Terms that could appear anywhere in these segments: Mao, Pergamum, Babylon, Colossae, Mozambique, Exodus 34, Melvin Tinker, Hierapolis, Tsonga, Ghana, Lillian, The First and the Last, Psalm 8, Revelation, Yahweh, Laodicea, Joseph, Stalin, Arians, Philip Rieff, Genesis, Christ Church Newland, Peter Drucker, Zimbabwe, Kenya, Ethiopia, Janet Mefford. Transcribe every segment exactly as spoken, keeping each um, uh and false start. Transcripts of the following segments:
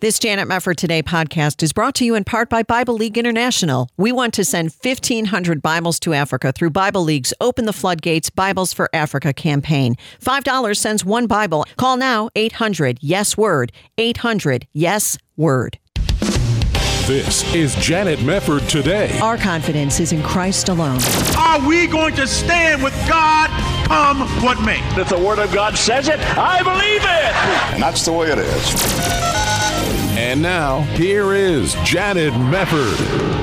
This Janet Mefford Today podcast is brought to you in part by Bible League International. We want to send fifteen hundred Bibles to Africa through Bible League's Open the Floodgates Bibles for Africa campaign. five dollars sends one Bible. Call now, eight hundred yes word, eight hundred yes word. This is Janet Mefford Today. Our confidence is in Christ alone. Are we going to stand with God come what may? If the Word of God says it, I believe it. And that's the way it is. And now, here is Janet Mefford.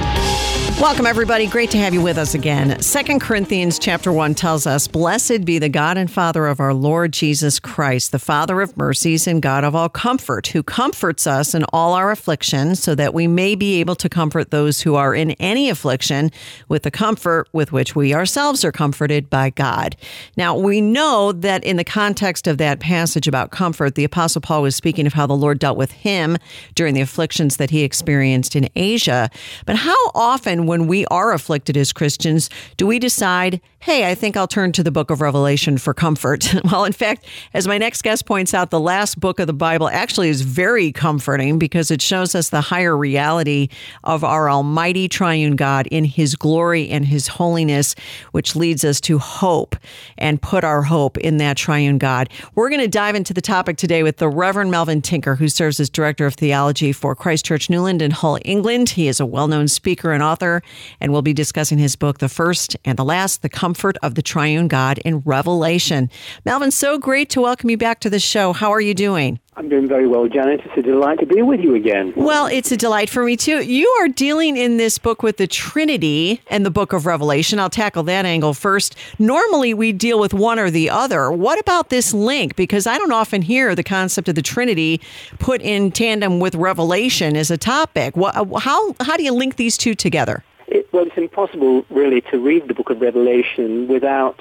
Welcome, everybody. Great to have you with us again. Second Corinthians chapter one tells us, "Blessed be the God and Father of our Lord Jesus Christ, the Father of mercies and God of all comfort, who comforts us in all our affliction, so that we may be able to comfort those who are in any affliction with the comfort with which we ourselves are comforted by God." Now, we know that in the context of that passage about comfort, the Apostle Paul was speaking of how the Lord dealt with him during the afflictions that he experienced in Asia. But how often, when we are afflicted as Christians, do we decide, hey, I think I'll turn to the book of Revelation for comfort? Well, in fact, as my next guest points out, the last book of the Bible actually is very comforting because it shows us the higher reality of our almighty triune God in his glory and his holiness, which leads us to hope and put our hope in that triune God. We're going to dive into the topic today with the Reverend Melvin Tinker, who serves as Director of Theology for Christ Church Newland in Hull, England. He is a well-known speaker and author, and we'll be discussing his book, The First and the Last, The Comfort of the Triune God in Revelation. Melvin, so great to welcome you back to the show. How are you doing? I'm doing very well, Janet. It's a delight to be with you again. Well, it's a delight for me, too. You are dealing in this book with the Trinity and the book of Revelation. I'll tackle that angle first. Normally, we deal with one or the other. What about this link? Because I don't often hear the concept of the Trinity put in tandem with Revelation as a topic. How, how do you link these two together? It, well, it's impossible, really, to read the book of Revelation without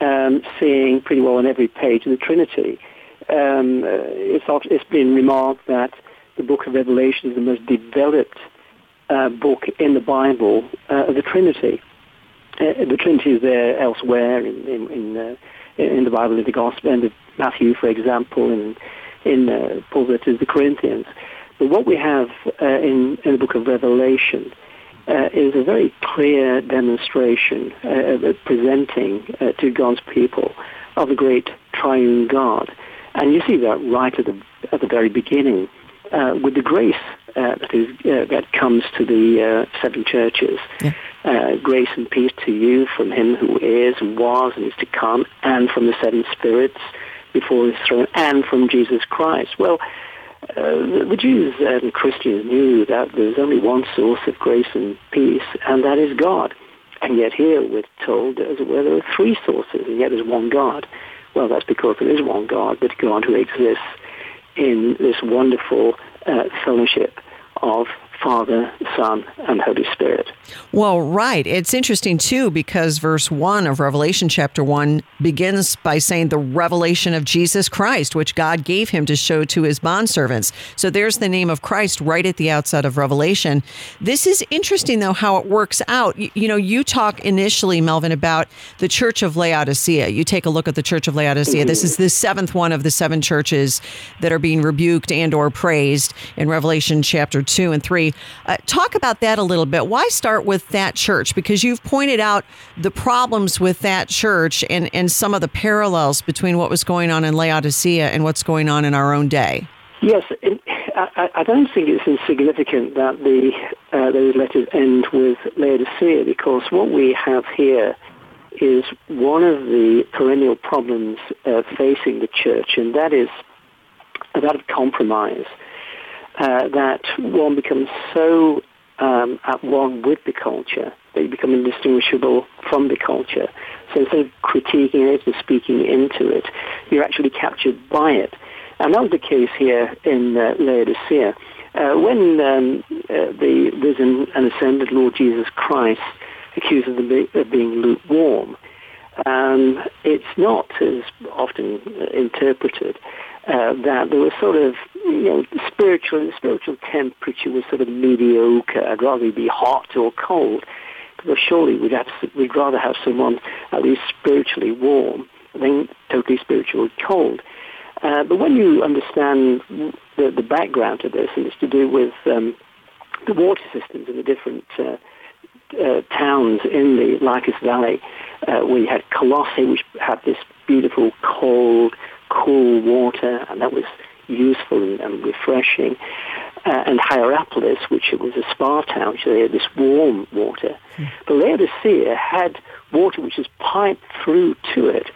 um, seeing pretty well on every page the Trinity. Um, uh, it's, it's been remarked that the book of Revelation is the most developed uh, book in the Bible uh, of the Trinity. Uh, the Trinity is there elsewhere in in, in, uh, in the Bible, in the Gospel, in Matthew, for example, in in uh, Paul's letter to the Corinthians. But what we have uh, in, in the book of Revelation uh, is a very clear demonstration uh, presenting uh, to God's people of the great triune God. And you see that right at the at the very beginning, uh, with the grace uh, that is uh, that comes to the uh, seven churches. Yeah. Uh, grace and peace to you from him who is and was and is to come, and from the seven spirits before his throne, and from Jesus Christ. Well, uh, the, the Jews and Christians knew that there's only one source of grace and peace, and that is God. And yet here we're told, as it were, there are three sources, and yet there's one God. Well, that's because there is one God, but God who exists in this wonderful uh, fellowship of Father, Son, and Holy Spirit. Well, right. It's interesting, too, because verse one of Revelation chapter one begins by saying the revelation of Jesus Christ, which God gave him to show to his bondservants. So there's the name of Christ right at the outset of Revelation. This is interesting, though, how it works out. You, you know, you talk initially, Melvin, about the Church of Laodicea. You take a look at the Church of Laodicea. Mm-hmm. This is the seventh one of the seven churches that are being rebuked and or praised in Revelation chapter two and three. Uh, talk about that a little bit. Why start with that church? Because you've pointed out the problems with that church and, and some of the parallels between what was going on in Laodicea and what's going on in our own day. Yes, it, I, I don't think it's insignificant that the uh, those letters end with Laodicea, because what we have here is one of the perennial problems uh, facing the church, and that is that of compromise. Uh, that one becomes so um, at one with the culture that you become indistinguishable from the culture. So instead of critiquing it and speaking into it, you're actually captured by it. And that was the case here in uh, Laodicea. Uh, when um, uh, the risen and ascended Lord Jesus Christ accuses them of being lukewarm, um, it's not as often interpreted. Uh, that there was sort of, you know, spiritual spiritual temperature was sort of mediocre. I'd rather be hot or cold, because surely we'd have to, we'd rather have someone at least spiritually warm than totally spiritually cold. Uh, but when you understand the, the background to this, and it's to do with um, the water systems in the different uh, uh, towns in the Lycus Valley, uh, we had Colossae, which had this beautiful, cold, cool water, and that was useful and, and refreshing. Uh, and Hierapolis, which was a spa town, so they had this warm water. Mm. But Laodicea had water which was piped through to it.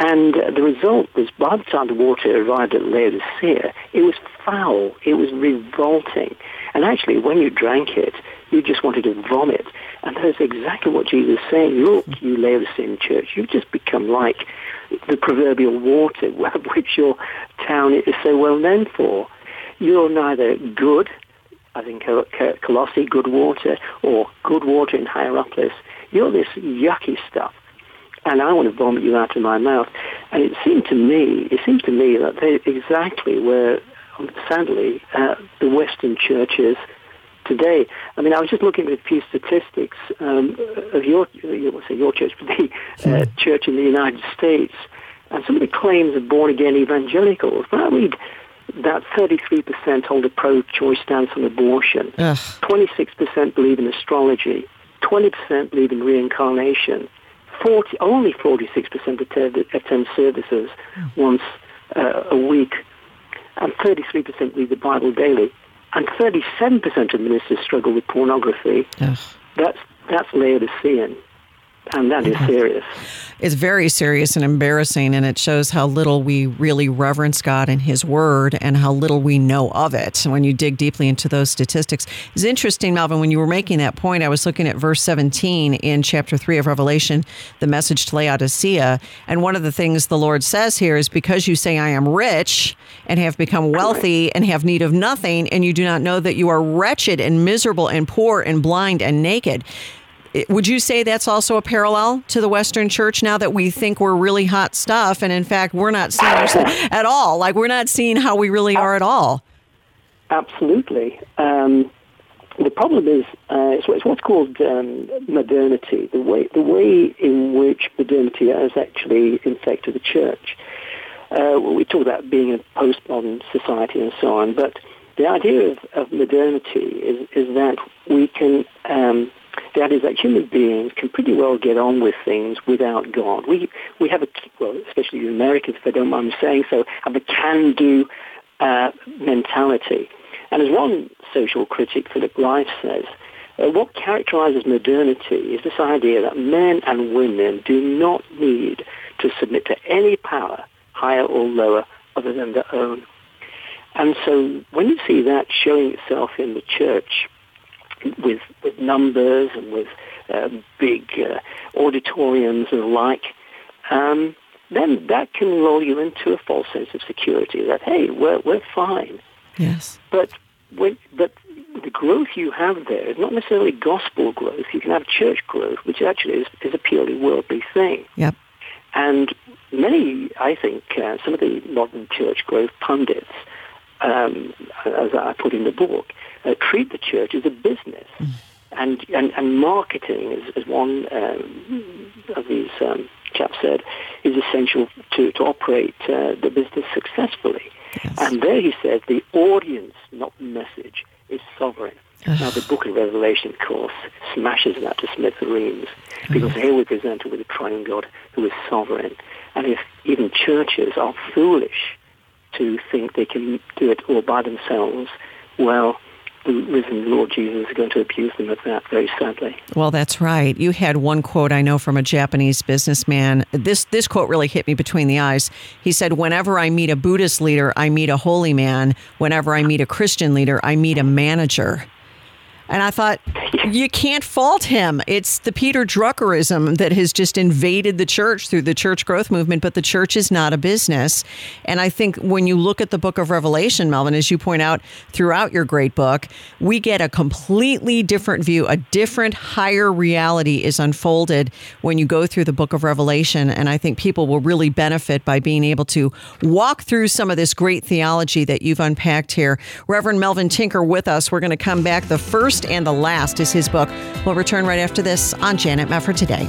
And uh, the result was, by the time the water arrived at Laodicea, it was foul. It was revolting. And actually, when you drank it, you just wanted to vomit. And that is exactly what Jesus is saying. Look, you Laodicean church, you've just become like the proverbial water, which your town is so well known for. You're neither good, as in Col- Col- Colossae, good water, or good water in Hierapolis. You're this yucky stuff, and I want to vomit you out of my mouth. And it seemed to me, it seemed to me that they exactly were, sadly, uh, the Western churches today. I mean, I was just looking at a few statistics um, of your, what's it, your church, but the uh, church in the United States, and some of the claims of born-again evangelicals. When I read that thirty-three percent hold a pro-choice stance on abortion, Ugh. twenty-six percent believe in astrology, twenty percent believe in reincarnation, forty only forty-six percent attend, attend services oh. once uh, a week, and thirty-three percent read the Bible daily, and thirty-seven percent of ministers struggle with pornography. Ugh. That's that's Laodicean. And that is serious. It's very serious and embarrassing, and it shows how little we really reverence God and His Word and how little we know of it when you dig deeply into those statistics. It's interesting, Melvin, when you were making that point, I was looking at verse seventeen in chapter three of Revelation, the message to Laodicea, and one of the things the Lord says here is, because you say I am rich and have become wealthy and have need of nothing, and you do not know that you are wretched and miserable and poor and blind and naked. Would you say that's also a parallel to the Western church now that we think we're really hot stuff, and in fact, we're not seeing ourselves at all? Like, we're not seeing how we really are at all. Absolutely. Um, the problem is, uh, it's, it's what's called um, modernity, the way the way in which modernity has actually infected the church. Uh, we talk about being a postmodern society and so on, but the idea of, of modernity is, is that we can... Um, That is that human beings can pretty well get on with things without God. We we have a, well, especially the Americans, if they don't mind me saying so, have a can-do uh, mentality. And as one social critic, Philip Rieff, says, uh, what characterizes modernity is this idea that men and women do not need to submit to any power, higher or lower, other than their own. And so when you see that showing itself in the church, With, with numbers and with uh, big uh, auditoriums and the like, um, then that can lull you into a false sense of security that, hey, we're, we're fine. Yes. But when, but the growth you have there is not necessarily gospel growth. You can have church growth, which actually is, is a purely worldly thing. Yep. And many, I think, uh, some of the modern church growth pundits, Um, as I put in the book, uh, treat the church as a business. Mm. And, and and marketing, as, as one um, of these um, chaps said, is essential to, to operate uh, the business successfully. Yes. And there he says the audience, not the message, is sovereign. Ugh. Now, the book of Revelation, of course, smashes that to smithereens, mm. because here we're presented with a triune God who is sovereign. And if even churches are foolish to think they can do it all by themselves, well, the risen Lord Jesus is going to abuse them of that very sadly. Well, that's right. You had one quote I know from a Japanese businessman. This this quote really hit me between the eyes. He said, whenever I meet a Buddhist leader, I meet a holy man. Whenever I meet a Christian leader, I meet a manager. And I thought, you can't fault him. It's the Peter Druckerism that has just invaded the church through the church growth movement, but the church is not a business. And I think when you look at the book of Revelation, Melvin, as you point out throughout your great book, we get a completely different view. A different, higher reality is unfolded when you go through the book of Revelation. And I think people will really benefit by being able to walk through some of this great theology that you've unpacked here. Reverend Melvin Tinker with us. We're going to come back. The First and the Last is his book. We'll return right after this on Janet Mefford Today.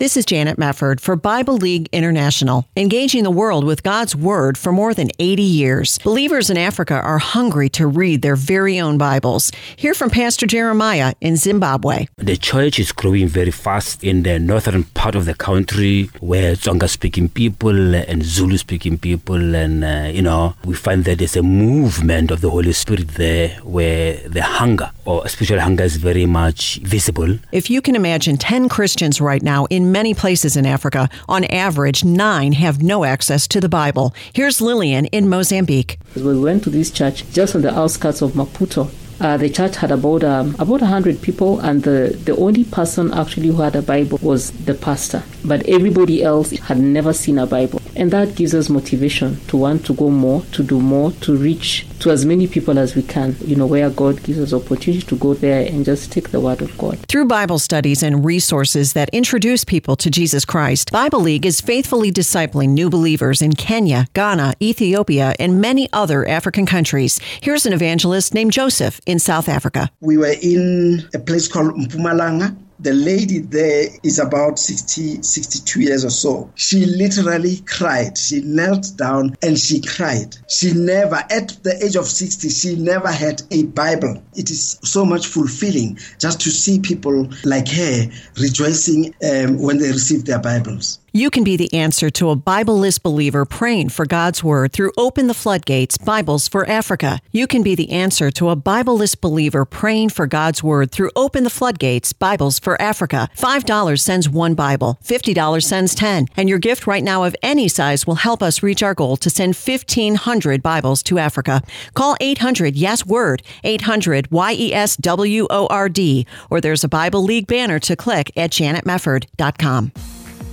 This is Janet Mefford for Bible League International, engaging the world with God's Word for more than eighty years. Believers in Africa are hungry to read their very own Bibles. Hear from Pastor Jeremiah in Zimbabwe. The church is growing very fast in the northern part of the country where Tsonga-speaking people and Zulu-speaking people, and, uh, you know, we find that there's a movement of the Holy Spirit there where the hunger, or spiritual hunger, is very much visible. If you can imagine ten Christians right now in many places in Africa, on average, nine have no access to the Bible. Here's Lillian in Mozambique. We went to this church just on the outskirts of Maputo. Uh, the church had about um, about one hundred people, and the, the only person actually who had a Bible was the pastor. But everybody else had never seen a Bible. And that gives us motivation to want to go more, to do more, to reach to as many people as we can, you know, where God gives us opportunity to go there and just take the Word of God. Through Bible studies and resources that introduce people to Jesus Christ, Bible League is faithfully discipling new believers in Kenya, Ghana, Ethiopia, and many other African countries. Here's an evangelist named Joseph in South Africa. We were in a place called Mpumalanga. The lady there is about sixty, sixty-two years or so. She literally cried. She knelt down and she cried. She never, at the age of sixty, she never had a Bible. It is so much fulfilling just to see people like her rejoicing um, when they receive their Bibles. You can be the answer to a Bible-less believer praying for God's Word through Open the Floodgates, Bibles for Africa. You can be the answer to a Bible-less believer praying for God's Word through Open the Floodgates, Bibles for Africa. five dollars sends one Bible, fifty dollars sends ten, and your gift right now of any size will help us reach our goal to send fifteen hundred Bibles to Africa. Call eight hundred yes word, eight hundred Y E S W O R D, or there's a Bible League banner to click at janet mefford dot com.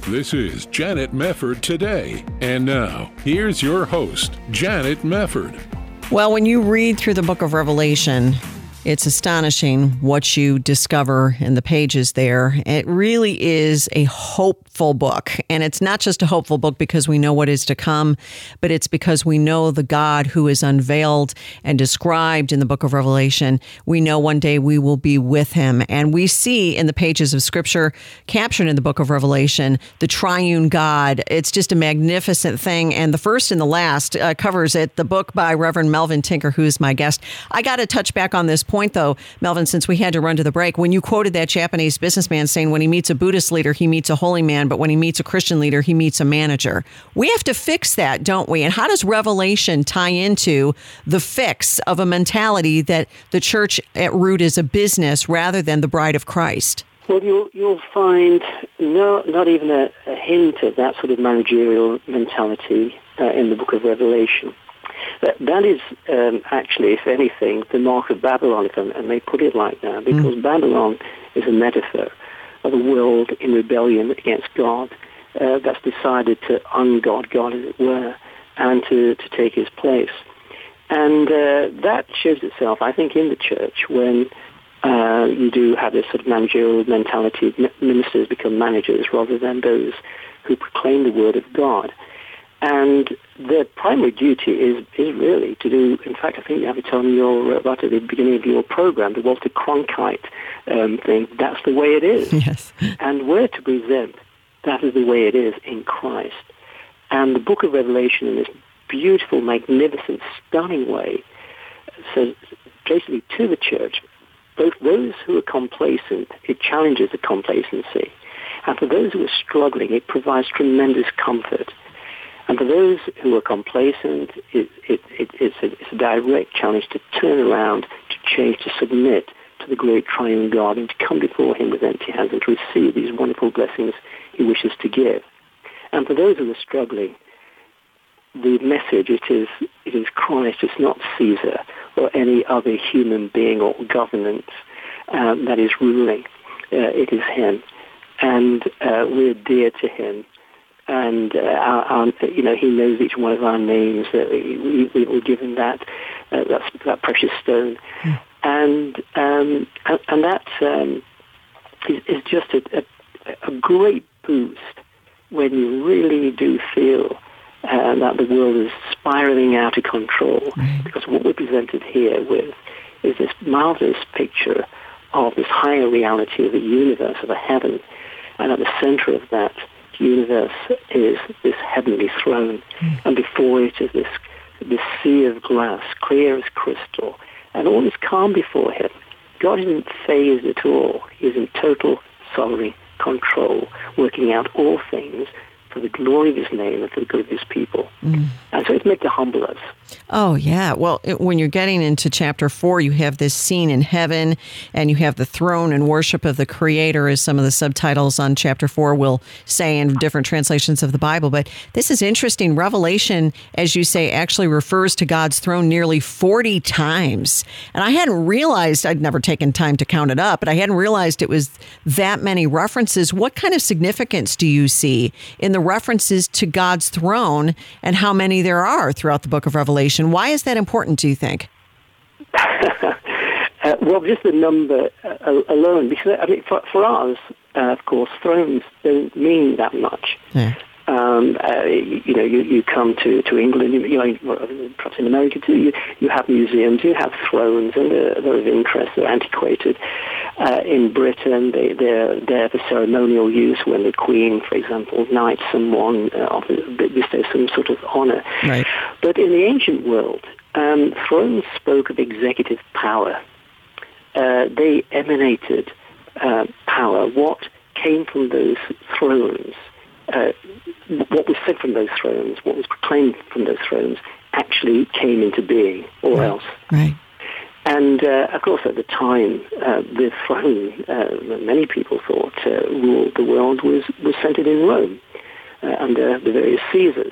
This is Janet Mefford Today. And now, here's your host, Janet Mefford. Well, when you read through the book of Revelation, it's astonishing what you discover in the pages there. It really is a hopeful book. And it's not just a hopeful book because we know what is to come, but it's because we know the God who is unveiled and described in the book of Revelation. We know one day we will be with him. And we see in the pages of Scripture, captured in the book of Revelation, the triune God. It's just a magnificent thing. And The First and the Last uh, covers it, the book by Reverend Melvin Tinker, who is my guest. I got to touch back on this point. point, though, Melvin, since we had to run to the break, when you quoted that Japanese businessman saying when he meets a Buddhist leader, he meets a holy man, but when he meets a Christian leader, he meets a manager. We have to fix that, don't we? And how does Revelation tie into the fix of a mentality that the church at root is a business rather than the bride of Christ? Well, you'll, you'll find no, not even a, a hint of that sort of managerial mentality uh, in the book of Revelation. That, that is um, actually, if anything, the mark of Babylon, if I may put it like that, because mm. Babylon is a metaphor of a world in rebellion against God uh, that's decided to un-God God, as it were, and to, to take his place. And uh, that shows itself, I think, in the church when uh, you do have this sort of managerial mentality. Ministers become managers rather than those who proclaim the word of God. And their primary duty is, is really to do, in fact, I think you have it on your, right at the beginning of your program, the Walter Cronkite um, thing, that's the way it is. Yes. And we're to present that is the way it is in Christ. And the book of Revelation, in this beautiful, magnificent, stunning way, says basically to the church, both those who are complacent, it challenges the complacency, and for those who are struggling, it provides tremendous comfort. And for those who are complacent, it, it, it, it's, a, it's a direct challenge to turn around, to change, to submit to the great triune God and to come before him with empty hands and to receive these wonderful blessings he wishes to give. And for those who are struggling, the message, it is, it is Christ, it's not Caesar or any other human being or government um, that is ruling. Uh, it is him. And uh, we're dear to him. And, uh, our, our, you know, he knows each one of our names. Uh, we, we were given that, uh, that, that precious stone. Mm. And, um, and and that um, is, is just a, a, a great boost when you really do feel uh, that the world is spiraling out of control. Right. Because what we're presented here with is this marvelous picture of this higher reality of the universe, of the heaven, and at the center of that universe is this heavenly throne, mm. and before it is this this sea of glass, clear as crystal, and all is calm before him. God isn't phased at all. He's in total sovereign control, working out all things for the glory of his name and for the good of his people. Mm. And so it's meant to humble us. Oh, yeah. Well, it, when you're getting into chapter four, you have this scene in heaven, and you have the throne and worship of the Creator, as some of the subtitles on chapter four will say in different translations of the Bible. But this is interesting. Revelation, as you say, actually refers to God's throne nearly forty times. And I hadn't realized, I'd never taken time to count it up, but I hadn't realized it was that many references. What kind of significance do you see in the references to God's throne, and how many there are throughout the book of Revelation? Why is that important, do you think? uh, well, just the number uh, alone, because I mean, for, for us, uh, of course, thrones don't mean that much. Yeah. Um, uh, you, you know, you, you come to, to England, you, you, perhaps in America too, you, you have museums, you have thrones, and they're, they're of interest, they're antiquated. Uh, in Britain, they, they're there for ceremonial use when the Queen, for example, knights someone, uh, bestows some sort of honour. Right. But in the ancient world, um, thrones spoke of executive power. Uh, they emanated uh, power. What came from those thrones, Uh, what was said from those thrones, what was proclaimed from those thrones, actually came into being, or right. else. Right. And, uh, of course, at the time, uh, the throne, uh, many people thought, uh, ruled the world was, was centered in Rome, uh, under the various Caesars.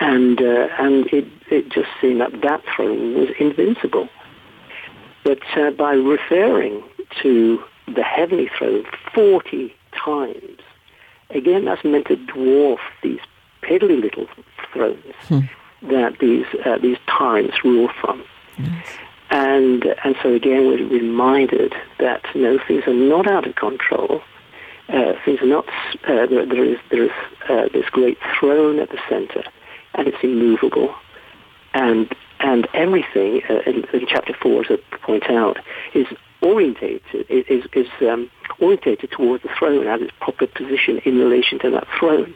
And uh, and it, it just seemed that that throne was invincible. But uh, by referring to the heavenly throne forty times, again, that's meant to dwarf these piddly little thrones hmm. that these uh, these tyrants rule from. Yes. And and so again, we're reminded that you know, things are not out of control. Uh, things are not. Uh, there, there is there is uh, this great throne at the center, and it's immovable. And and everything uh, in, in chapter four, as I point out, is orientated is is um, orientated towards the throne as its proper position in relation to that throne,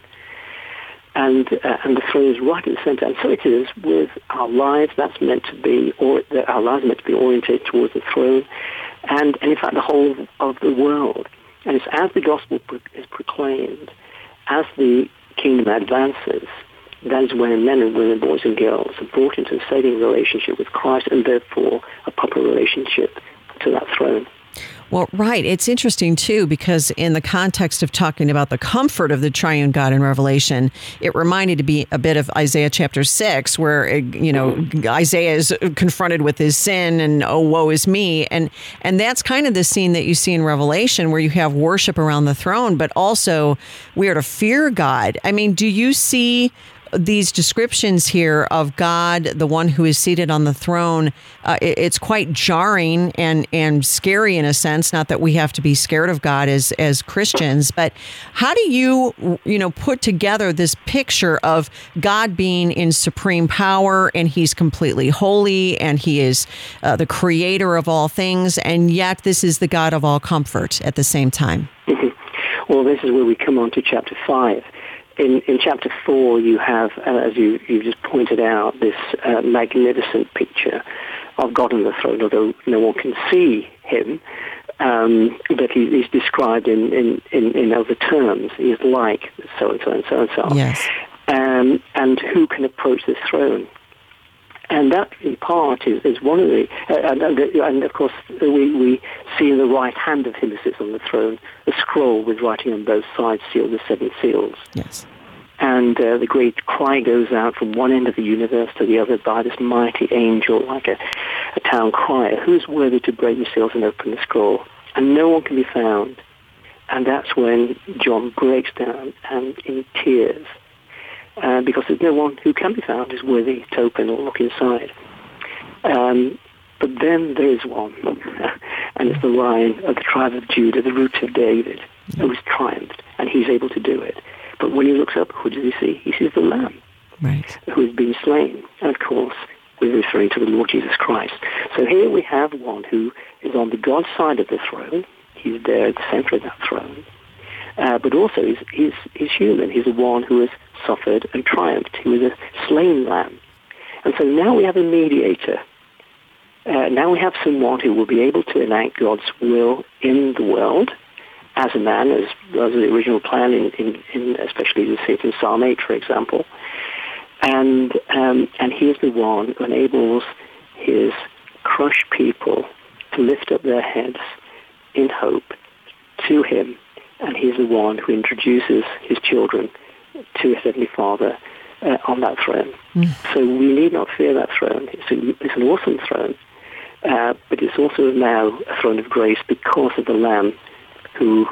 and uh, and the throne is right at the centre. And so it is with our lives. That's meant to be, or that our lives are meant to be orientated towards the throne, and, and in fact the whole of the world. And it's as the gospel pro- is proclaimed, as the kingdom advances, that is when men and women, boys and girls, are brought into a saving relationship with Christ, and therefore a proper relationship to that throne. Well, right. It's interesting, too, because in the context of talking about the comfort of the triune God in Revelation, it reminded me a bit of Isaiah chapter six, where, you know, Isaiah is confronted with his sin and, oh, woe is me. And and that's kind of the scene that you see in Revelation, where you have worship around the throne, but also we are to fear God. I mean, do you see these descriptions here of God, the one who is seated on the throne? Uh, it, it's quite jarring and, and scary in a sense. Not that we have to be scared of God as, as Christians, but how do you, you know, put together this picture of God being in supreme power, and he's completely holy, and he is uh, the creator of all things, and yet this is the God of all comfort at the same time? Well, this is where we come on to chapter five. In, in chapter four, you have, uh, as you you just pointed out, this uh, magnificent picture of God on the throne, although no one can see him, um, but he, he's described in, in, in, in other terms. He is like so-and-so and so-and-so. Yes. Um, and who can approach this throne? And that, in part, is, is one of the... Uh, and, and, of course, we, we see in the right hand of him who sits on the throne a scroll with writing on both sides, sealed with seven seals. Yes. And uh, the great cry goes out from one end of the universe to the other by this mighty angel, like a, a town crier, who is worthy to break the seals and open the scroll. And no one can be found. And that's when John breaks down and in tears, Uh, because there's no one who can be found is worthy to open or look inside. Um, but then there is one, and it's the Lion of the tribe of Judah, the root of David, who has triumphed, and he's able to do it. But when he looks up, who does he see? He sees the Lamb, right, who has been slain. And of course, we're referring to the Lord Jesus Christ. So here we have one who is on the God side of the throne. He's there at the center of that throne. uh, but also is, is, is human. He's the one who has suffered and triumphed. He was a slain lamb. And so now we have a mediator. Uh, now we have someone who will be able to enact God's will in the world as a man, as, as the original plan, in, in, in especially you see it in Psalm eight, for example. And um, and he is the one who enables his crushed people to lift up their heads in hope to him. And he's the one who introduces his children to his Heavenly Father uh, on that throne. Mm. So we need not fear that throne. It's, a, it's an awesome throne. Uh, but it's also now a throne of grace because of the Lamb who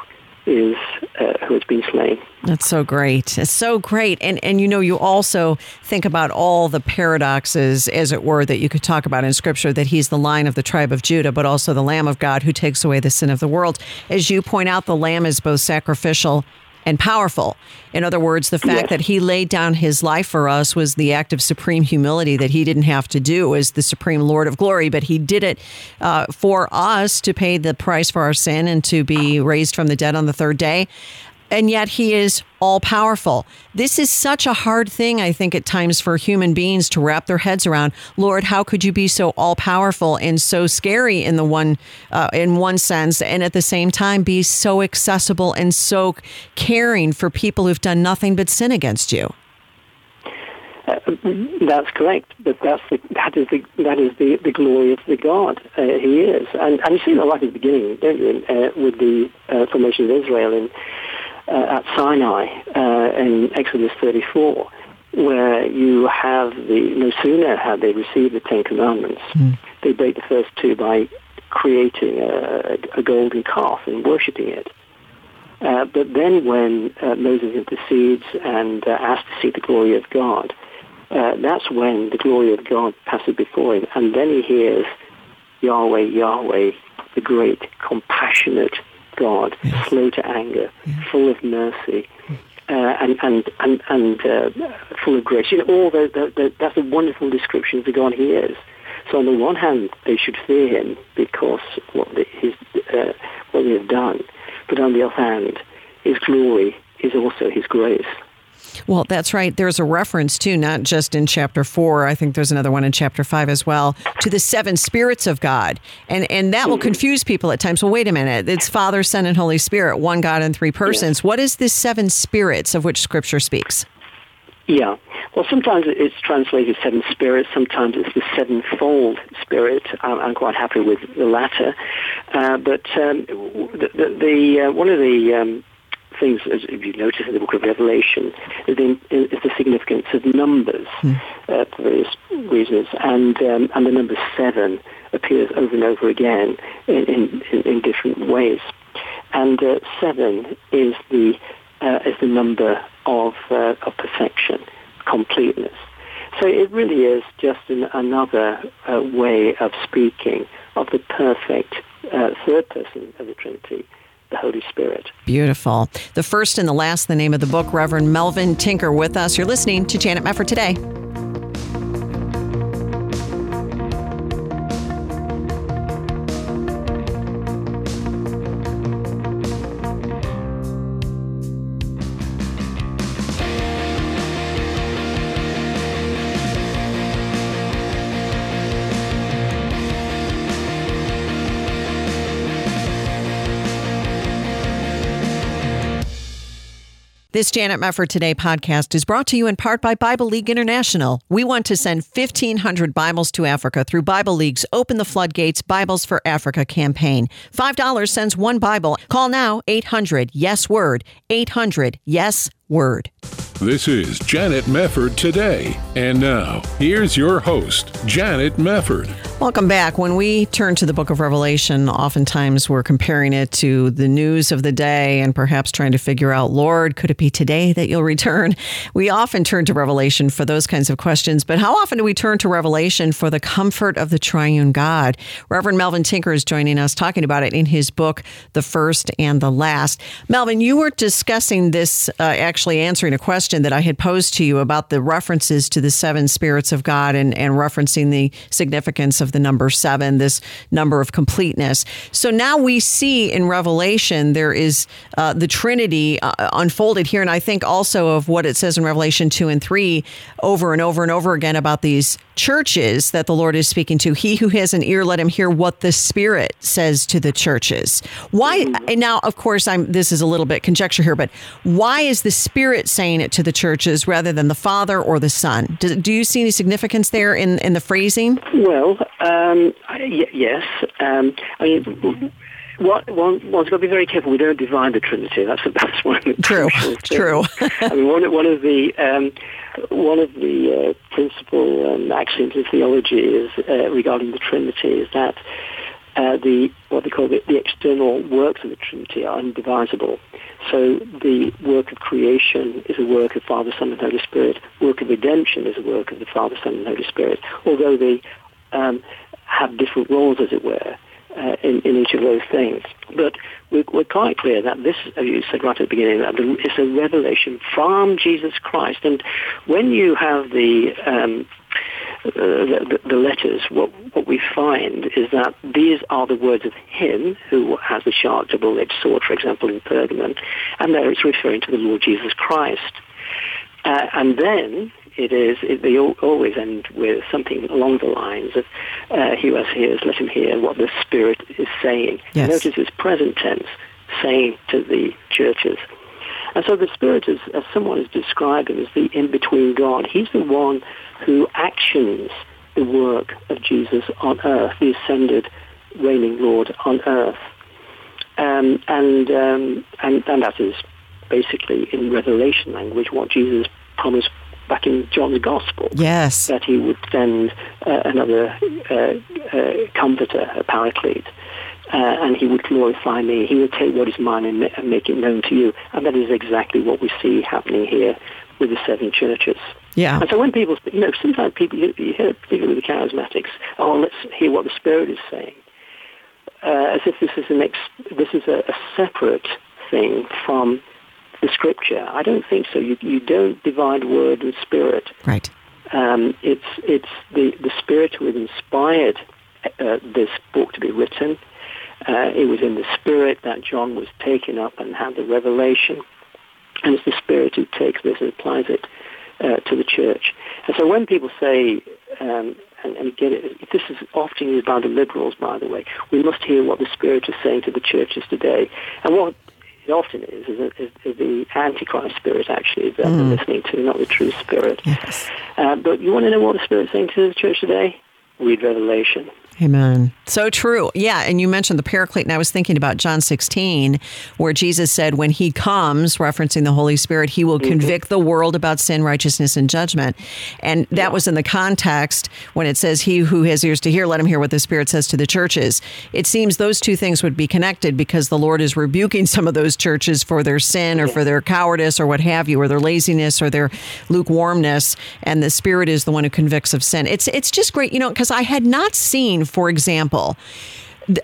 is uh, who has been slain. That's so great. It's so great. And, and, you know, you also think about all the paradoxes, as it were, that you could talk about in Scripture, that he's the Lion of the tribe of Judah, but also the Lamb of God who takes away the sin of the world. As you point out, the Lamb is both sacrificial and powerful. In other words, the fact yes. that he laid down his life for us was the act of supreme humility that he didn't have to do as the supreme Lord of glory, but he did it uh, for us to pay the price for our sin and to be raised from the dead on the third day. And yet he is all-powerful. This is such a hard thing, I think, at times for human beings to wrap their heads around. Lord, how could you be so all-powerful and so scary in the one uh, in one sense, and at the same time be so accessible and so caring for people who've done nothing but sin against you? Uh, that's correct, but that's the, that is the that is the, the glory of the God uh, He is, and and you see that right at the beginning, don't you? Uh, with the uh, formation of Israel in. Uh, at Sinai uh, in Exodus thirty-four, where you have the, no sooner had they received the Ten Commandments, mm. they break the first two by creating a, a golden calf and worshipping it. Uh, but then when uh, Moses intercedes and uh, asks to see the glory of God, uh, that's when the glory of God passes before him, and then he hears, Yahweh, Yahweh, the great, compassionate God, yes. slow to anger, yes. full of mercy, uh, and and and, and uh, full of grace. You know, all the, the, the, that's a wonderful description of the God He is. So on the one hand, they should fear Him because what they, his, uh, what they have done, but on the other hand, His glory is also His grace. Well, that's right. There's a reference, too, not just in chapter four. I think there's another one in chapter five as well, to the seven spirits of God. And and that will confuse people at times. Well, wait a minute. It's Father, Son, and Holy Spirit, one God in three persons. Yeah. What is this seven spirits of which Scripture speaks? Yeah. Well, sometimes it's translated seven spirits. Sometimes it's the sevenfold spirit. I'm, I'm quite happy with the latter. Uh, but um, the, the, the uh, one of the... Um, things, as you notice in the book of Revelation, is the, is the significance of numbers hmm. uh, for various reasons, and um, and the number seven appears over and over again in in, in different ways, and uh, seven is the uh, is the number of uh, of perfection, completeness. So it really is just an, another uh, way of speaking of the perfect uh, third person of the Trinity, the Holy Spirit. Beautiful. The First and the Last, the name of the book. Reverend Melvin Tinker with us. You're listening to Janet Mefford Today. This Janet Mefford Today podcast is brought to you in part by Bible League International. We want to send fifteen hundred Bibles to Africa through Bible League's Open the Floodgates Bibles for Africa campaign. five dollars sends one Bible. Call now, eight hundred yes word, eight hundred yes word. This is Janet Mefford Today. And now, here's your host, Janet Mefford. Welcome back. When we turn to the book of Revelation, oftentimes we're comparing it to the news of the day and perhaps trying to figure out, Lord, could it be today that you'll return? We often turn to Revelation for those kinds of questions, but how often do we turn to Revelation for the comfort of the triune God? Reverend Melvin Tinker is joining us talking about it in his book, The First and the Last. Melvin, you were discussing this, uh, actually answering a question question that I had posed to you about the references to the seven spirits of God and, and referencing the significance of the number seven, this number of completeness. So now we see in Revelation there is uh, the Trinity uh, unfolded here. And I think also of what it says in Revelation two and three over and over and over again about these churches that the Lord is speaking to. He who has an ear, let him hear what the Spirit says to the churches. Why? And now, of course, I'm this is a little bit conjecture here, but why is the Spirit saying it to the churches rather than the Father or the Son? Do, do you see any significance there in, in the phrasing? Well, um, y- yes. Um, I mean, what, one, one's got to be very careful. We don't divide the Trinity. That's the best one. True, true. I mean, one, one of the... Um, One of the uh, principal um, axioms of theology is uh, regarding the Trinity is that uh, the what they call the, the external works of the Trinity are indivisible. So the work of creation is a work of Father, Son, and Holy Spirit. Work of redemption is a work of the Father, Son, and Holy Spirit. Although they um, have different roles, as it were, uh, in, in each of those things. But we're, we're quite clear that this, as you said right at the beginning, that it's a revelation from Jesus Christ. And when you have the um, uh, the, the letters, what, what we find is that these are the words of him who has the sharp double-edged sword, for example, in Pergamum, and there it's referring to the Lord Jesus Christ. Uh, and then it is, it, they all, always end with something along the lines of, uh, he who has ears, let him hear what the Spirit is saying. Yes. Notice it's present tense, saying to the churches. And so the Spirit, is, as someone has described him, is the in-between God. He's the one who actions the work of Jesus on earth, the ascended, reigning Lord on earth. Um, and, um, and, and that is basically, in Revelation language, what Jesus promised back in John's Gospel. Yes. That he would send uh, another uh, uh, comforter, a paraclete, uh, and he would glorify me. He would take what is mine and, ma- and make it known to you. And that is exactly what we see happening here with the seven churches. Yeah. And so when people, you know, sometimes people, you, you hear, particularly with the charismatics, oh, let's hear what the Spirit is saying, uh, as if this is, an ex- this is a, a separate thing from the Scripture. I don't think so. You, you don't divide word and spirit. Right. Um, it's it's the, the Spirit who inspired uh, this book to be written. Uh, it was in the Spirit that John was taken up and had the revelation. And it's the Spirit who takes this and applies it uh, to the church. And so when people say, um, and, and again, it, this is often used by the liberals, by the way, we must hear what the Spirit is saying to the churches today. And what it often is, is, is, is the Antichrist spirit, actually, that mm. they're listening to, not the true Spirit. Yes. Uh, but you want to know what the Spirit's saying to the church today? Read Revelation. Amen. So true. Yeah, and you mentioned the Paraclete, and I was thinking about John sixteen, where Jesus said, when he comes, referencing the Holy Spirit, he will mm-hmm. convict the world about sin, righteousness, and judgment. And that yeah. was in the context when it says, he who has ears to hear, let him hear what the Spirit says to the churches. It seems those two things would be connected because the Lord is rebuking some of those churches for their sin or yeah. for their cowardice or what have you, or their laziness or their lukewarmness, and the Spirit is the one who convicts of sin. It's, it's just great, you know, because I had not seen, for example,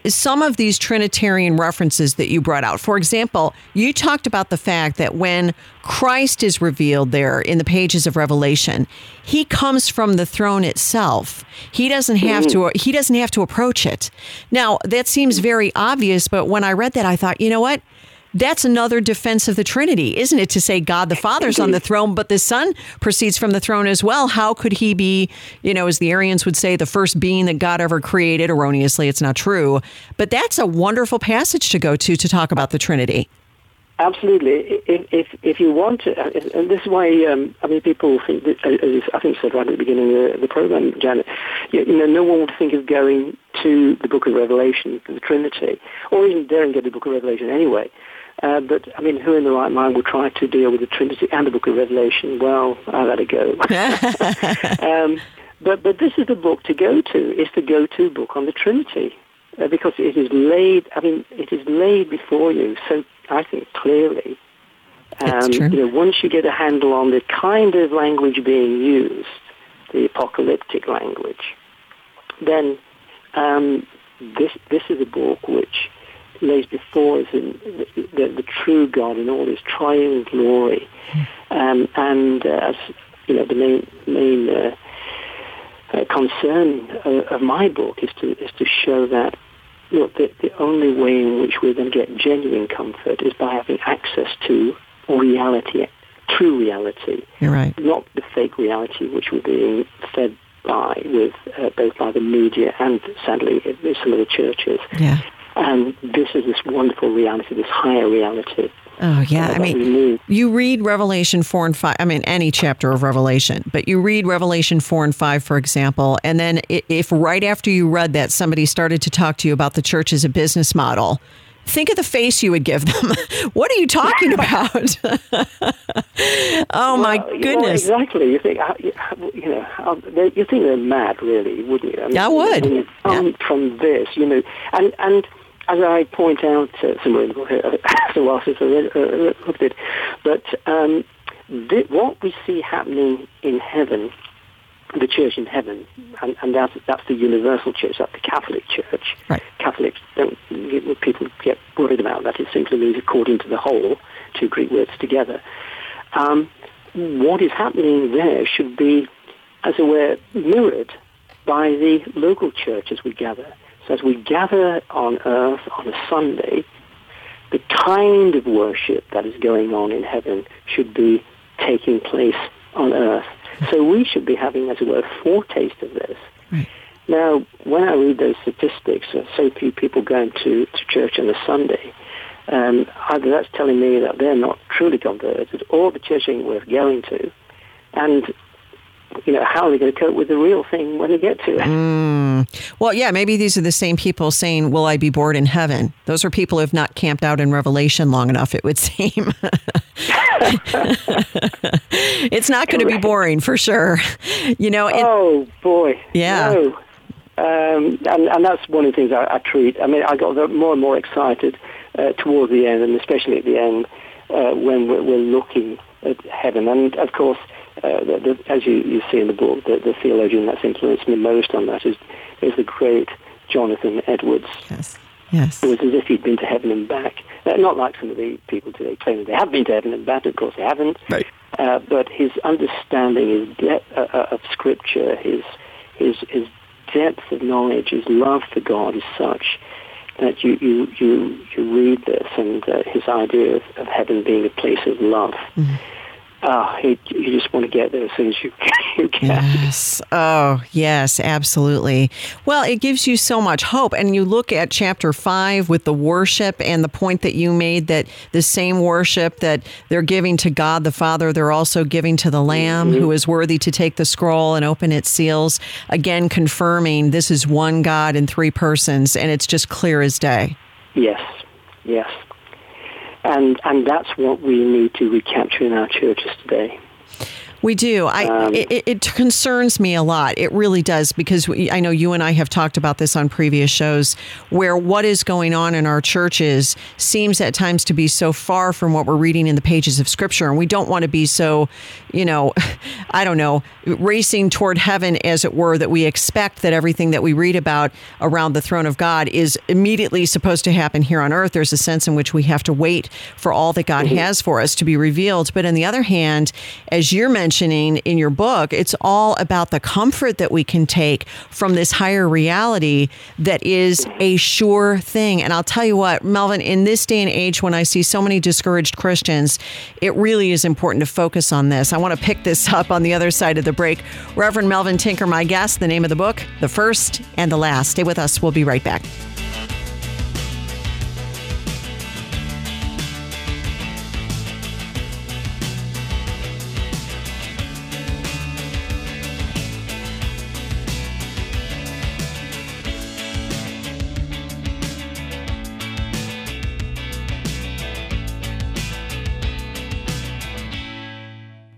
some of these Trinitarian references that you brought out. For example, you talked about the fact that when Christ is revealed there in the pages of Revelation, he comes from the throne itself. He doesn't have to, he doesn't have to approach it. Now, that seems very obvious, but when I read that, I thought, you know what? That's another defense of the Trinity, isn't it? To say God the Father's on the throne, but the Son proceeds from the throne as well. How could he be, you know, as the Arians would say, the first being that God ever created? Erroneously, it's not true. But that's a wonderful passage to go to to talk about the Trinity. Absolutely. If if, if you want to, and this is why, um, I mean, people think, that, as I think you said right at the beginning of the program, Janet, you, you know, no one would think of going to the book of Revelation, the Trinity, or even daring to get the book of Revelation anyway. Uh, but, I mean, who in the right mind will try to deal with the Trinity and the book of Revelation? Well, I'll let it go. um, but but this is the book to go to. It's the go-to book on the Trinity uh, because it is laid, I mean, it is laid before you, so I think clearly. Um, you know, once you get a handle on the kind of language being used, the apocalyptic language, then um, this this is a book which lays before us in the, the, the true God in all his triune glory. Um, and uh, as you know, the main main uh, uh, concern uh, of my book is to is to show that, look, the, the only way in which we're going to get genuine comfort is by having access to reality, true reality. You're right. Not the fake reality which we're being fed by, with uh, both by the media and, sadly, some of the churches. Yeah. And this is this wonderful reality, this higher reality. Oh, yeah. I mean, you read Revelation four and five, I mean, any chapter of Revelation, but you read Revelation four and five, for example, and then if right after you read that somebody started to talk to you about the church as a business model, think of the face you would give them. What are you talking about? Oh, my well, goodness. Well, exactly. You think, you know, you think they're mad, really, wouldn't you? I, mean, I would. You come yeah. from this, you know, and... and as I point out uh, somewhere in the book, a while since I looked at it, but um, th- what we see happening in heaven, the church in heaven, and, and that's, that's the universal church, that's the Catholic Church. Right. Catholics, don't, people get worried about that. It simply means according to the whole, two Greek words together. Um, what is happening there should be, as it were, mirrored by the local church as we gather. So as we gather on earth on a Sunday, the kind of worship that is going on in heaven should be taking place on earth. So we should be having, as it were, a foretaste of this. Right. Now, when I read those statistics, so few people going to, to church on a Sunday, um, either that's telling me that they're not truly converted, or the church ain't worth going to, and... you know, how are they going to cope with the real thing when they get to it? Mm. Well, yeah, maybe these are the same people saying, will I be bored in heaven? Those are people who have not camped out in Revelation long enough, it would seem. It's not going to be boring, for sure. You know. It, oh, boy. Yeah. No. Um, and, and that's one of the things I, I treat. I mean, I got more and more excited uh, towards the end, and especially at the end uh, when we're, we're looking at heaven. And, of course... Uh, the, the, as you, you see in the book, the, the theologian that's influenced me most on that is is the great Jonathan Edwards. Yes, yes. It was as if he'd been to heaven and back. Uh, not like some of the people today claiming they have been to heaven and back. Of course, they haven't. Right. Uh, but his understanding, his depth uh, of Scripture, his his his depth of knowledge, his love for God is such that you you you, you read this, and uh, his idea of, of heaven being a place of love. Mm-hmm. Oh, you just want to get there as soon as you can. Yes. Oh, yes, absolutely. Well, it gives you so much hope. And you look at chapter five with the worship and the point that you made, that the same worship that they're giving to God the Father, they're also giving to the Lamb, mm-hmm. who is worthy to take the scroll and open its seals. Again, confirming this is one God in three persons, and it's just clear as day. Yes, yes. And and that's what we need to recapture in our churches today. We do. I um, it, it concerns me a lot. It really does, because we, I know you and I have talked about this on previous shows, where what is going on in our churches seems at times to be so far from what we're reading in the pages of Scripture. And we don't want to be so, you know, I don't know, racing toward heaven, as it were, that we expect that everything that we read about around the throne of God is immediately supposed to happen here on earth. There's a sense in which we have to wait for all that God mm-hmm. has for us to be revealed. But on the other hand, as you're mentioning, in your book, it's all about the comfort that we can take from this higher reality that is a sure thing. And I'll tell you what, Melvin, in this day and age when I see so many discouraged Christians, it really is important to focus on this. I want to pick this up on the other side of the break. Reverend Melvin Tinker, my guest, the name of the book, The First and the Last. Stay with us. We'll be right back.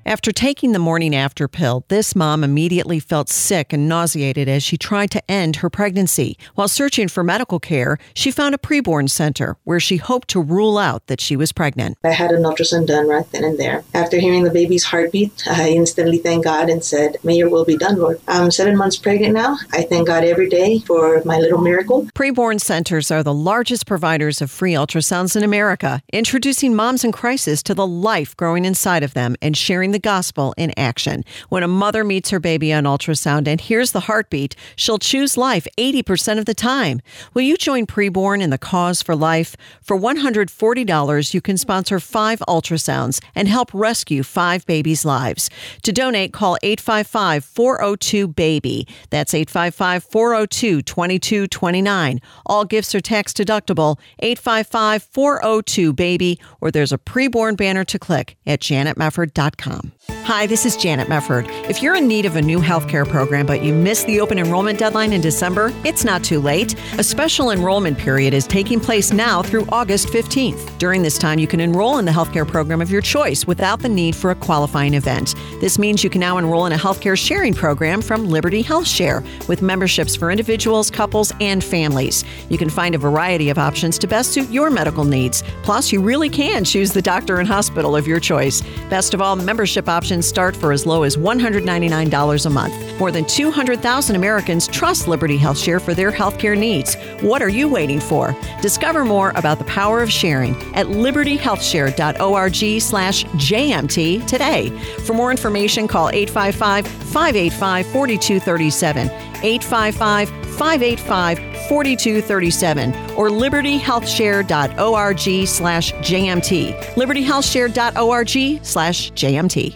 After taking the morning after pill, this mom immediately felt sick and nauseated as she tried to end her pregnancy. While searching for medical care, she found a preborn center where she hoped to rule out that she was pregnant. I had an ultrasound done right then and there. After hearing the baby's heartbeat, I instantly thanked God and said, "May your will be done, Lord." I'm seven months pregnant now. I thank God every day for my little miracle. Preborn centers are the largest providers of free ultrasounds in America, introducing moms in crisis to the life growing inside of them and sharing the gospel in action. When a mother meets her baby on ultrasound and hears the heartbeat, she'll choose life eighty percent of the time. Will you join Preborn in the cause for life? For one hundred forty dollars, you can sponsor five ultrasounds and help rescue five babies' lives. To donate, call eight five five, four oh two, BABY. That's eight five five, four oh two, two two two nine. All gifts are tax deductible. eight five five, four oh two, BABY, or there's a Preborn banner to click at janet mefford dot com. Hi, this is Janet Mefford. If you're in need of a new healthcare program but you missed the open enrollment deadline in December, it's not too late. A special enrollment period is taking place now through August fifteenth. During this time, you can enroll in the healthcare program of your choice without the need for a qualifying event. This means you can now enroll in a healthcare sharing program from Liberty Health Share with memberships for individuals, couples, and families. You can find a variety of options to best suit your medical needs. Plus, you really can choose the doctor and hospital of your choice. Best of all, membership options start for as low as one hundred ninety-nine dollars a month. More than two hundred thousand Americans trust Liberty Health Share for their healthcare needs. What are you waiting for? Discover more about the power of sharing at liberty health share dot org slash J M T today. For more information, call eight five five, five eight five, four two three seven, eight five five, five eight five, four two three seven, or liberty health share dot org slash J M T. liberty health share dot org slash J M T.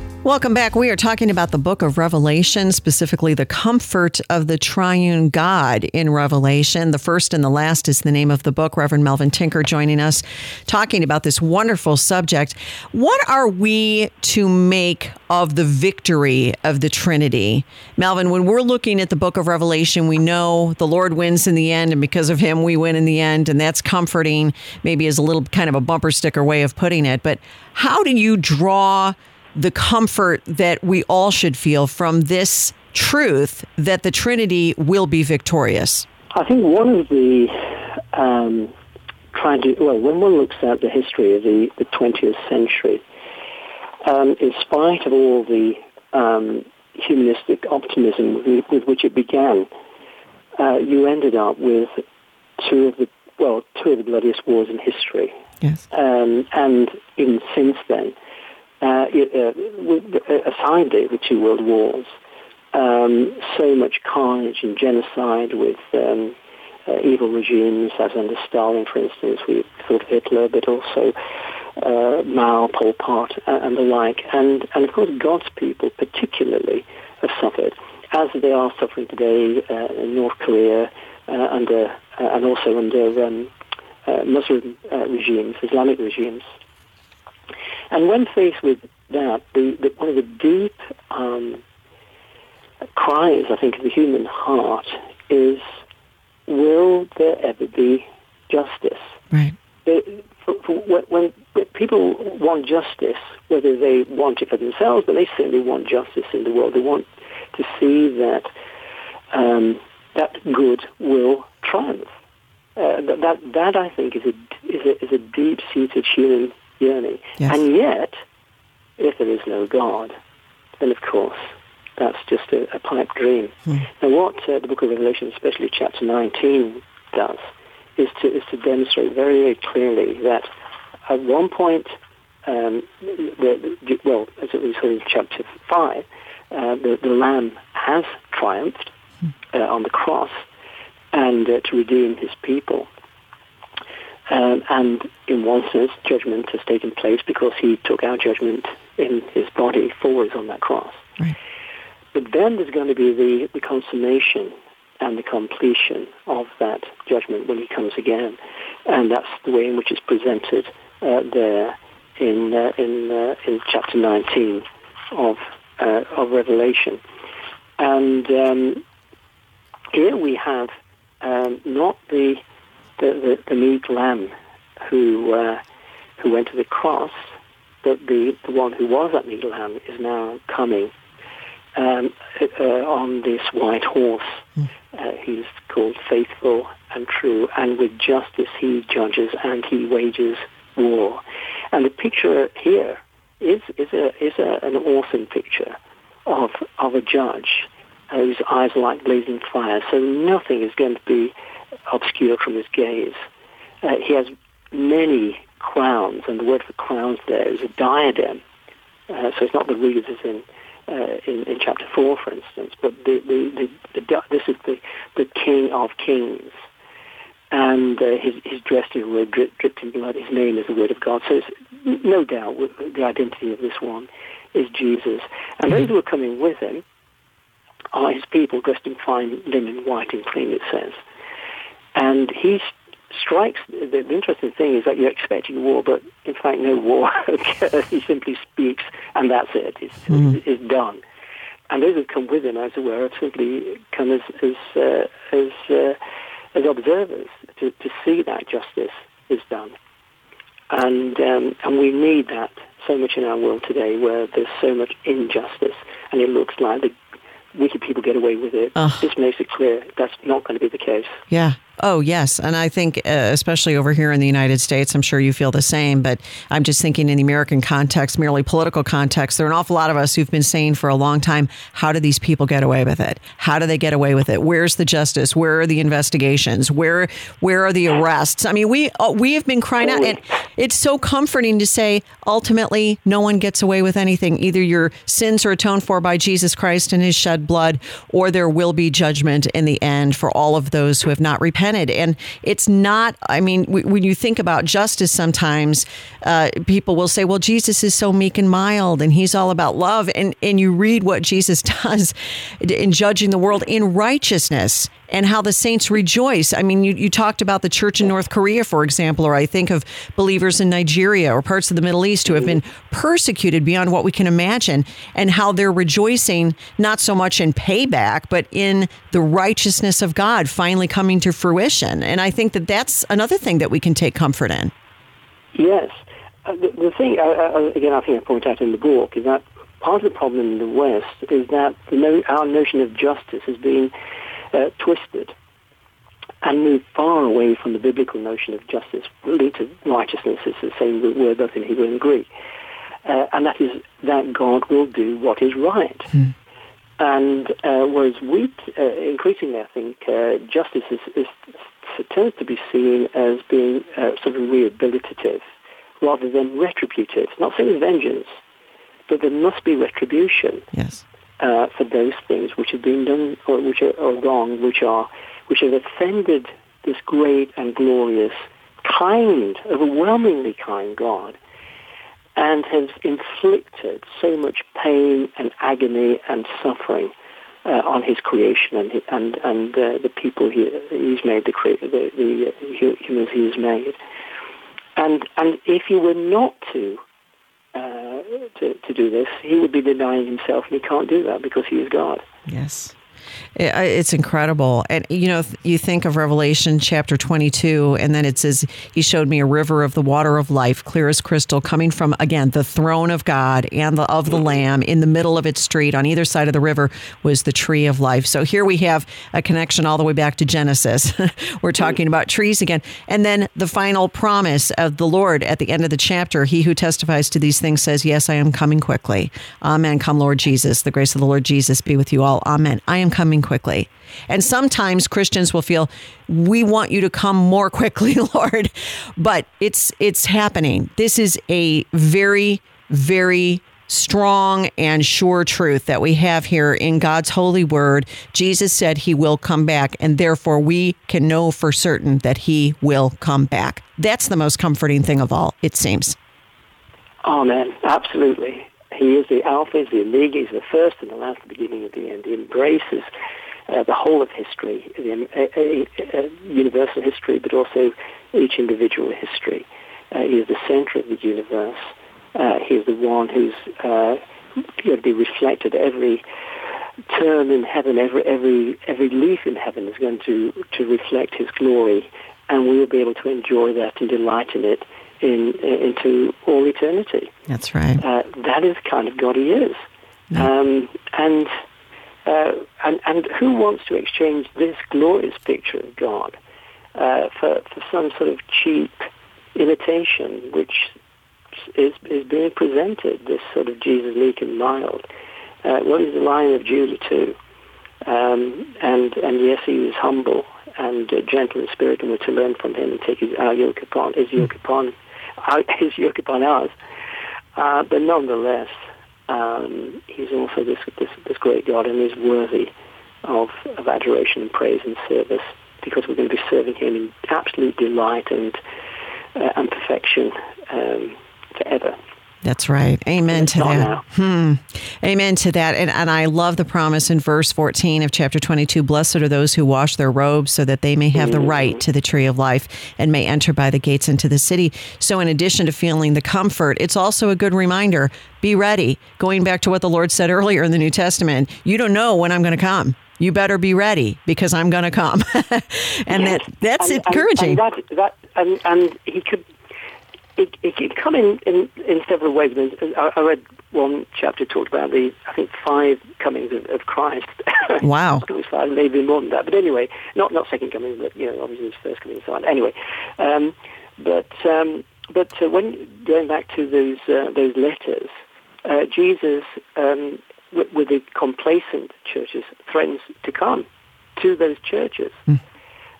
Welcome back. We are talking about the book of Revelation, specifically the comfort of the triune God in Revelation. The First and the Last is the name of the book. Reverend Melvin Tinker joining us, talking about this wonderful subject. What are we to make of the victory of the Trinity? Melvin, when we're looking at the book of Revelation, we know the Lord wins in the end, and because of him, we win in the end. And that's comforting, maybe is a little kind of a bumper sticker way of putting it. But how do you draw the comfort that we all should feel from this truth that the Trinity will be victorious? I think one of the um, trying to, well, when one looks at the history of the, the twentieth century, um, in spite of all the um, humanistic optimism with, with which it began, uh, you ended up with two of the, well, two of the bloodiest wars in history. Yes. Um, and even since then, Uh, uh, aside the two world wars, um, so much carnage and genocide with um, uh, evil regimes, as under Stalin, for instance, we thought of Hitler, but also uh, Mao, Pol Pot, uh, and the like. And, and of course, God's people particularly have suffered, as they are suffering today uh, in North Korea uh, under uh, and also under um, uh, Muslim uh, regimes, Islamic regimes. And when faced with that, the, the, one of the deep um, cries, I think, of the human heart is, will there ever be justice? Right. They, for, for when, when people want justice, whether they want it for themselves, but they certainly want justice in the world. They want to see that um, that good will triumph. Uh, that, that, that, I think, is a, is a, is a deep-seated human journey. Yes. And yet, if there is no God, then of course that's just a, a pipe dream. Hmm. Now, what uh, the Book of Revelation, especially chapter nineteen, does is to is to demonstrate very, very clearly that at one point, um, the, the, well, as it was in chapter five, uh, the, the Lamb has triumphed hmm. uh, on the cross and uh, to redeem his people. Um, and in one sense, judgment has taken place because he took our judgment in his body for us on that cross. Right. But then there's going to be the, the consummation and the completion of that judgment when he comes again. And that's the way in which it's presented uh, there in uh, in uh, in chapter nineteen of uh, of Revelation. And um, here we have um, not the The, the, the meek lamb who uh, who went to the cross, that the, the one who was at the Lamb is now coming um, uh, on this white horse. Mm. Uh, he's called Faithful and True, and with justice he judges and he wages war. And the picture here is is a is a, an awesome picture of of a judge whose eyes are like blazing fire. So nothing is going to be obscure from his gaze. Uh, he has many crowns, and the word for crowns there is a diadem. Uh, so it's not the wreath as in, uh, in in chapter four, for instance, but the, the, the, the this is the, the King of Kings. And uh, his, his dressed in red, drip, dripped in blood. His name is the Word of God. So it's no doubt the identity of this one is Jesus. And those who are coming with him are his people, dressed in fine linen, white and clean, it says. And he strikes, the, the interesting thing is that you're expecting war, but in fact no war occurs. He simply speaks, and that's it. It's, mm. it's done. And those who come with him, as it were, simply come as... as, uh, as uh, as observers, to, to see that justice is done. And um, and we need that so much in our world today, where there's so much injustice, and it looks like the wicked people get away with it. Uh, this makes it clear that's not going to be the case. Yeah. Oh, yes. And I think, uh, especially over here in the United States, I'm sure you feel the same, but I'm just thinking in the American context, merely political context, there are an awful lot of us who've been saying for a long time, how do these people get away with it? How do they get away with it? Where's the justice? Where are the investigations? Where where are the arrests? I mean, we uh, we have been crying out, and it's so comforting to say, ultimately, no one gets away with anything. Either your sins are atoned for by Jesus Christ and his shed blood, or there will be judgment in the end for all of those who have not repented. And it's not, I mean, w- when you think about justice, sometimes uh, people will say, well, Jesus is so meek and mild, and he's all about love. And, and you read what Jesus does in judging the world in righteousness, and how the saints rejoice. I mean, you, you talked about the church in North Korea, for example, or I think of believers in Nigeria or parts of the Middle East who have been persecuted beyond what we can imagine, and how they're rejoicing, not so much in payback, but in the righteousness of God finally coming to fruition. And I think that that's another thing that we can take comfort in. Yes. Uh, the, the thing, uh, uh, again, I think I point out in the book, is that part of the problem in the West is that the no, our notion of justice has been Uh, twisted and moved far away from the biblical notion of justice. Related righteousness is the same word both in Hebrew and Greek, uh, and that is that God will do what is right. Mm. And uh, whereas we, uh, increasingly, I think, uh, justice is, is, is tends to be seen as being uh, sort of rehabilitative rather than retributive. Not saying vengeance, but there must be retribution. Yes. Uh, for those things which have been done or which are or wrong, which are which have offended this great and glorious, kind, overwhelmingly kind God, and has inflicted so much pain and agony and suffering uh, on His creation and and and uh, the people he, He's made, the cre- the, the uh, humans He's made, and and if He were not to. Uh, to, to do this, he would be denying himself, and he can't do that because he is God. Yes. It's incredible. And, you know, you think of Revelation chapter twenty-two, and then it says, he showed me a river of the water of life, clear as crystal, coming from, again, the throne of God and the, of the Lamb. In the middle of its street, on either side of the river, was the tree of life. So here we have a connection all the way back to Genesis. We're talking about trees again. And then the final promise of the Lord at the end of the chapter, he who testifies to these things says, yes, I am coming quickly. Amen. Come, Lord Jesus. The grace of the Lord Jesus be with you all. Amen. I am coming quickly. And sometimes Christians will feel, we want you to come more quickly, Lord. But it's it's happening. This is a very, very strong and sure truth that we have here in God's holy word. Jesus said he will come back, and therefore we can know for certain that he will come back. That's the most comforting thing of all, it seems. Amen. Absolutely. He is the Alpha, he's the Omega, he's the first and the last, the beginning and the end. He embraces uh, the whole of history, the, uh, uh, universal history, but also each individual history. Uh, he is the center of the universe. Uh, he is the one who's uh, going to be reflected. Every turn in heaven, every every every leaf in heaven is going to, to reflect his glory and we will be able to enjoy that and delight in it in, in, into all eternity. That's right. Uh, that is the kind of God He is. Yeah. Um, and, uh, and and who wants to exchange this glorious picture of God uh, for, for some sort of cheap imitation, which is, is being presented, this sort of Jesus meek and mild? Uh, what is the Lion of Judah too? Um, and, and yes, He was humble and uh, gentle in spirit, and we're to learn from Him and take his, our yoke upon, his, yoke upon, our, his yoke upon us. Uh, but nonetheless, um, He's also this, this, this great God, and He's worthy of, of adoration and praise and service, because we're going to be serving Him in absolute delight and, uh, and perfection um, forever. That's right. Amen to that. Hmm. Amen to that. And, and I love the promise in verse fourteen of chapter twenty-two. Blessed are those who wash their robes so that they may have the right to the tree of life and may enter by the gates into the city. So in addition to feeling the comfort, it's also a good reminder. Be ready. Going back to what the Lord said earlier in the New Testament, you don't know when I'm going to come. You better be ready, because I'm going to come. and yes. that that's and, encouraging. And, and, that, that, and, and he could... It, it can come in, in, in several ways. I, I read one chapter talked about the, I think, five comings of, of Christ. Wow. Maybe more than that. But anyway, not not second coming, but, you know, obviously His first coming and so on. Anyway, um, but um, but uh, when going back to those uh, those letters, uh, Jesus, um, with, with the complacent churches, threatens to come to those churches mm.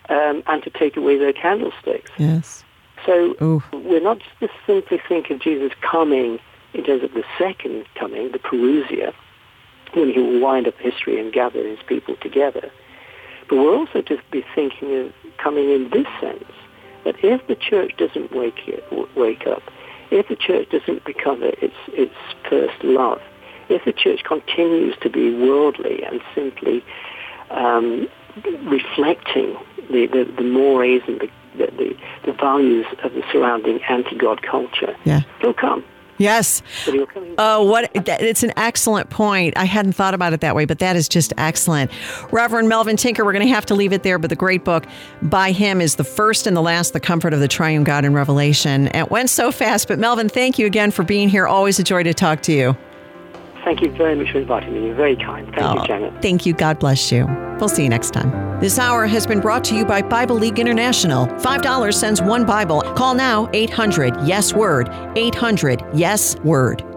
um, and to take away their candlesticks. Yes. So Ooh. We're not just simply thinking of Jesus coming in terms of the second coming, the parousia, when He will wind up history and gather His people together, but we're also to be thinking of coming in this sense, that if the church doesn't wake it, wake up, if the church doesn't recover its its first love, if the church continues to be worldly and simply um, reflecting the, the, the mores and the The, the, the values of the surrounding anti-God culture. Yeah. He'll come. Yes. But he'll come. Oh, what! That, it's an excellent point. I hadn't thought about it that way, but that is just excellent. Reverend Melvin Tinker, we're going to have to leave it there, but the great book by him is The First and the Last, The Comfort of the Triune God in Revelation. It went so fast, but Melvin, thank you again for being here. Always a joy to talk to you. Thank you very much for inviting me. You're very kind. Thank oh, you, Janet. Thank you. God bless you. We'll see you next time. This hour has been brought to you by Bible League International. five dollars sends one Bible. Call now, eight hundred, YES-WORD, eight hundred, YES-WORD.